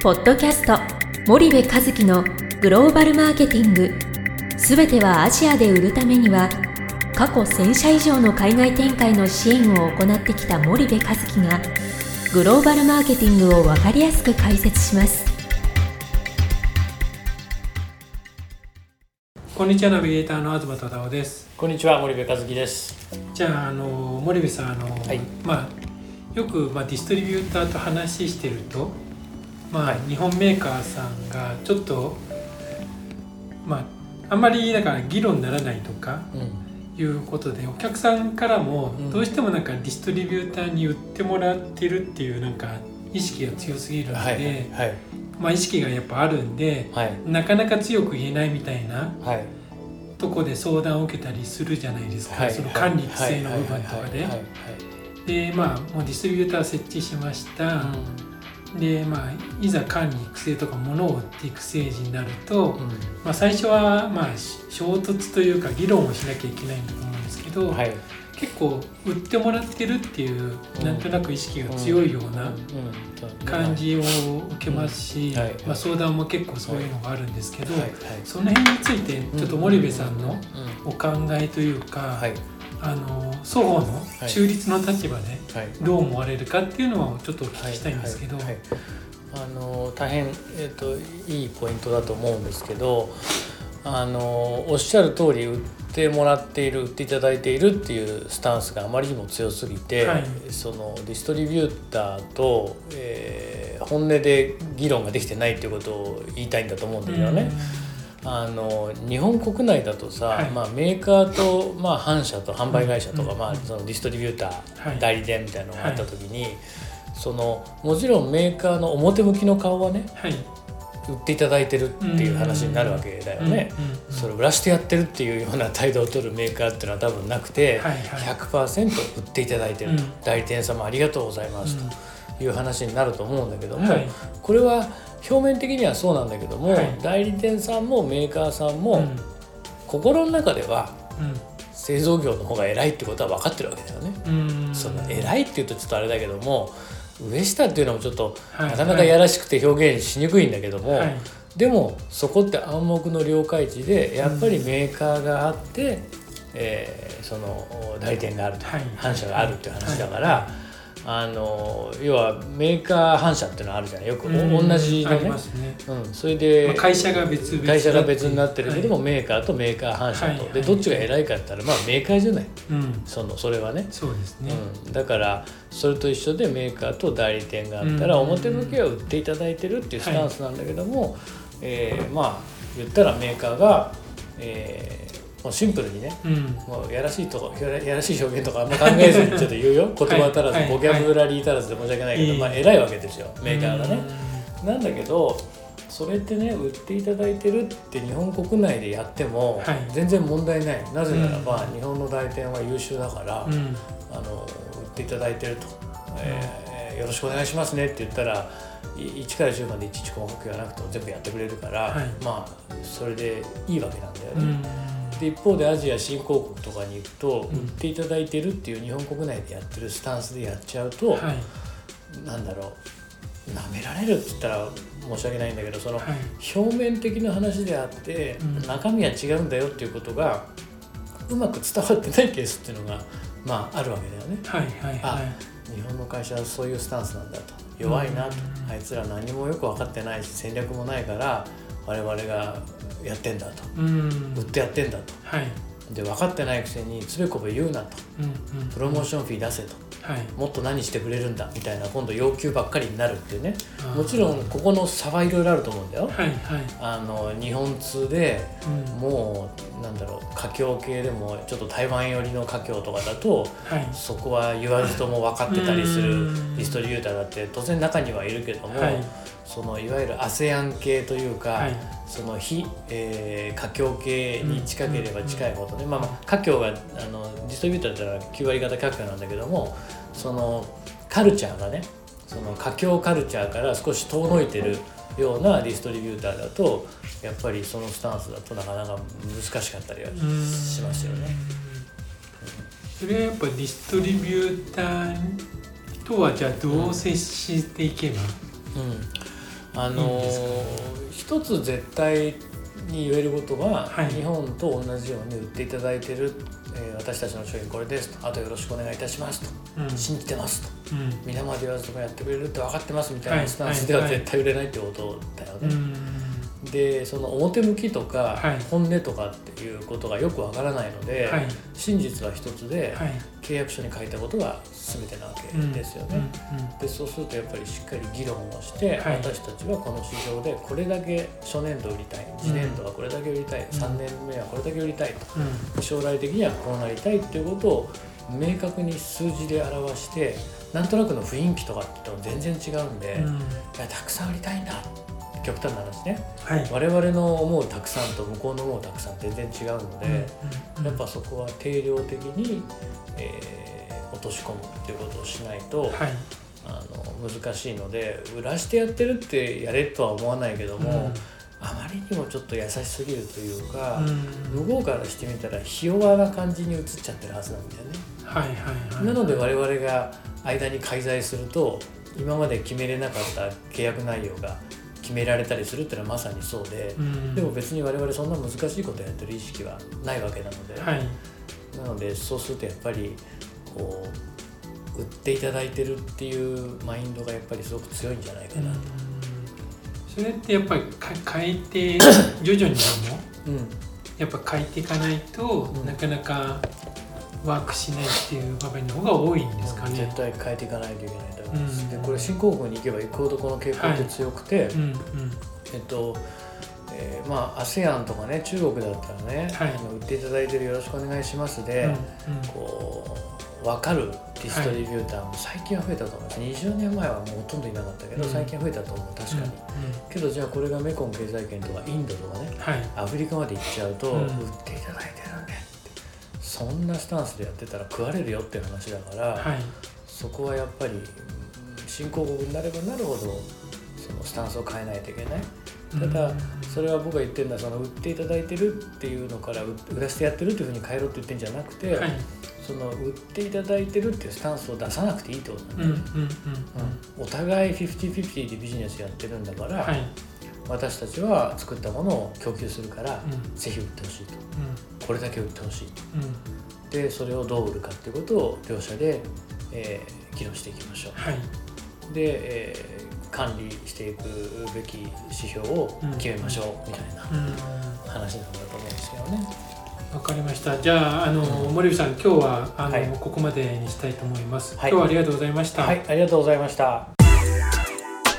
ポッドキャスト森部和樹のグローバルマーケティング、すべてはアジアで売るためには、過去1000社以上の海外展開の支援を行ってきた森部和樹がグローバルマーケティングを分かりやすく解説します。こんにちは、ナビゲーターの東忠夫です。こんにちは、森部和樹です。じゃあ、森部さん、はい、よく、ディストリビューターと話してると、日本メーカーさんがちょっと、あんまりだから議論にならないとかいうことで、お客さんからもどうしてもディストリビューターに売ってもらってるっていう意識が強すぎるので、意識がやっぱあるんで、なかなか強く言えないみたいなとこで相談を受けたりするじゃないですか、その管理規制の部分とかで。で、もうディストリビューター設置しました、で、いざ管理育成とか物を売って育成時になると、最初は衝突というか議論をしなきゃいけないんだと思うんですけど、結構売ってもらってるっていう、なんとなく意識が強いような感じを受けますし、相談も結構そういうのがあるんですけど、その辺についてちょっと森部さんのお考えというか、双方の中立の立場でどう思われるかっていうのをちょっとお聞きしたいんですけど、大変、いいポイントだと思うんですけど、おっしゃる通り売ってもらっている、売っていただいているっていうスタンスがあまりにも強すぎて、そのディストリビューターと、本音で議論ができてないっていうことを言いたいんだと思うんだけどね。日本国内だとさ、メーカーと、販社と販売会社とか、そのディストリビューター、代理店みたいなのがあった時に、そのもちろんメーカーの表向きの顔はね、売っていただいてるっていう話になるわけだよね。それを売らしてやってるっていうような態度を取るメーカーっていうのは多分なくて、100% 売っていただいてると、代理店様ありがとうございますという話になると思うんだけども、これは表面的にはそうなんだけども、代理店さんもメーカーさんも、心の中では、製造業の方が偉いってことは分かってるわけだよね。その偉いっていうとちょっとあれだけども、上下っていうのもちょっとなかなかやらしくて表現しにくいんだけども、でもそこって暗黙の了解値で、やっぱりメーカーがあって、その代理店があると、反社があるっていう話だから、要はメーカー反社っていうのはあるじゃない、よく同じで それで会社が別になってるけども、メーカーとメーカー反社と、でどっちが偉いかって言ったら、メーカーじゃない、それはね、そうですね、だからそれと一緒で、メーカーと代理店があったら、表向きは売っていただいてるっていうスタンスなんだけども、言ったらメーカーが、もうシンプルにね、もうやらしい表現とかあんま考えずにちょっと言うよ言葉足らず、ボキャブラリー足らずで申し訳ないけど、偉いわけですよ、メーカーがね。なんだけど、それってね、売っていただいてるって日本国内でやっても全然問題ない、なぜならば日本の代理店は優秀だから、売っていただいてると、よろしくお願いしますねって言ったら、1から10までいちいち細かく言わなくても全部やってくれるから、それでいいわけなんだよね。で、一方でアジア新興国とかに行くと、売っていただいてるっていう日本国内でやってるスタンスでやっちゃうと、なんだろう、なめられるって言ったら申し訳ないんだけど、その表面的な話であって、中身は違うんだよっていうことがうまく伝わってないケースっていうのが、あるわけだよね。日本の会社はそういうスタンスなんだと、弱いなと、あいつら何もよく分かってないし、戦略もないから我々がやってんだと、売ってやってんだと、で分かってないくせにつべこべ言うなと、プロモーションフィー出せと、もっと何してくれるんだみたいな、今度要求ばっかりになるっていうね。もちろんここの差はいろいろあると思うんだよ、日本通で、もうなんだろう、華僑系でもちょっと台湾寄りの華僑とかだと、そこは言わずとも分かってたりするディストリビューターだって当然中にはいるけども、そのいわゆる ASEAN 系というか、その非華僑系に近ければ近いほどね、華僑がディストリビューターってのは9割方華僑なんだけども、そのカルチャーがね、その華僑カルチャーから少し遠のいてるようなディストリビューターだと、やっぱりそのスタンスだとなかなか難しかったりはしますよね。それはやっぱディストリビューターとはじゃあどう接していけば、一つ絶対に言えることは、はい、日本と同じように売っていただいている、私たちの商品これですと、あとよろしくお願いいたしますと、うん、信じてますと、うん、皆まで言わずともやってくれるって分かってますみたいなスタンスでは絶対売れないってことだよね、はいはいはい、でその表向きとか本音とかっていうことがよく分からないので、はい、真実は一つで、はい、契約書に書いたことが全てなわけですよね、うんうんうん、でそうするとやっぱりしっかり議論をして、はい、私たちはこの市場でこれだけ初年度売りたい、次年度はこれだけ売りたい、3年目はこれだけ売りたいと、うん、将来的にはこうなりたいっていうことを明確に数字で表して、なんとなくの雰囲気とかっても全然違うんで、うん、いやたくさん売りたいんだ、極端な話ね、はい、我々の思うたくさんと向こうの思うたくさん全然違うので、うんうんうん、やっぱそこは定量的に、落とし込むっていうことをしないと、はい、難しいので、売らしてやってるってやれとは思わないけども、うん、あまりにもちょっと優しすぎるというか、うん、向こうからしてみたらひ弱な感じに映っちゃってるはずなんだよね、はいはいはい、なので我々が間に介在すると、今まで決めれなかった契約内容が決められたりするっていうのはまさにそうで、うん、でも別に我々そんな難しいことやってる意識はないわけなので、はい、なのでそうするとやっぱりこう売っていただいてるっていうマインドがやっぱりすごく強いんじゃないかなと。それってやっぱり変えて徐々にでも、うん、やっぱ変えていかないと、うん、なかなかワークしないっていう場面の方が多いんですかね。絶対変えていかないといけないと思います、うん、でこれ新興国に行けば行くほどこの傾向って強くて、はい、うんうん、まあ ASEAN とかね、中国だったらね、はい、売っていただいてるよろしくお願いしますで、うんうん、こう分かるディストリビューターも最近は増えたと思う、はい、20年前はもうほとんどいなかったけど、うん、最近は増えたと思う、確かに、うんうん、けどじゃあこれがメコン経済圏とかインドとかね、はい、アフリカまで行っちゃうと、うん、売っていただいてるんで、そんなスタンスでやってたら食われるよっていう話だから、はい、そこはやっぱり新興国になればなるほどそのスタンスを変えないといけない。ただそれは僕が言ってるのは、その売っていただいてるっていうのから売らせてやってるっていうふうに変えろって言ってるんじゃなくて、はい、その売っていただいてるっていうスタンスを出さなくていいってことなんで、うんうんうん、お互い 50-50 でビジネスやってるんだから、はい、私たちは作ったものを供給するから、うん、ぜひ売ってほしいと、うん、これだけ売ってほしいと、うん、でそれをどう売るかっていうことを両者で、議論していきましょう、はい、で、管理していくべき指標を決めましょう、うん、みたいな話なんだと思うんですけどね。わかりました。じゃあ、うん、森口さん、今日ははい、ここまでにしたいと思います、はい、今日はありがとうございました、はい、ありがとうございました。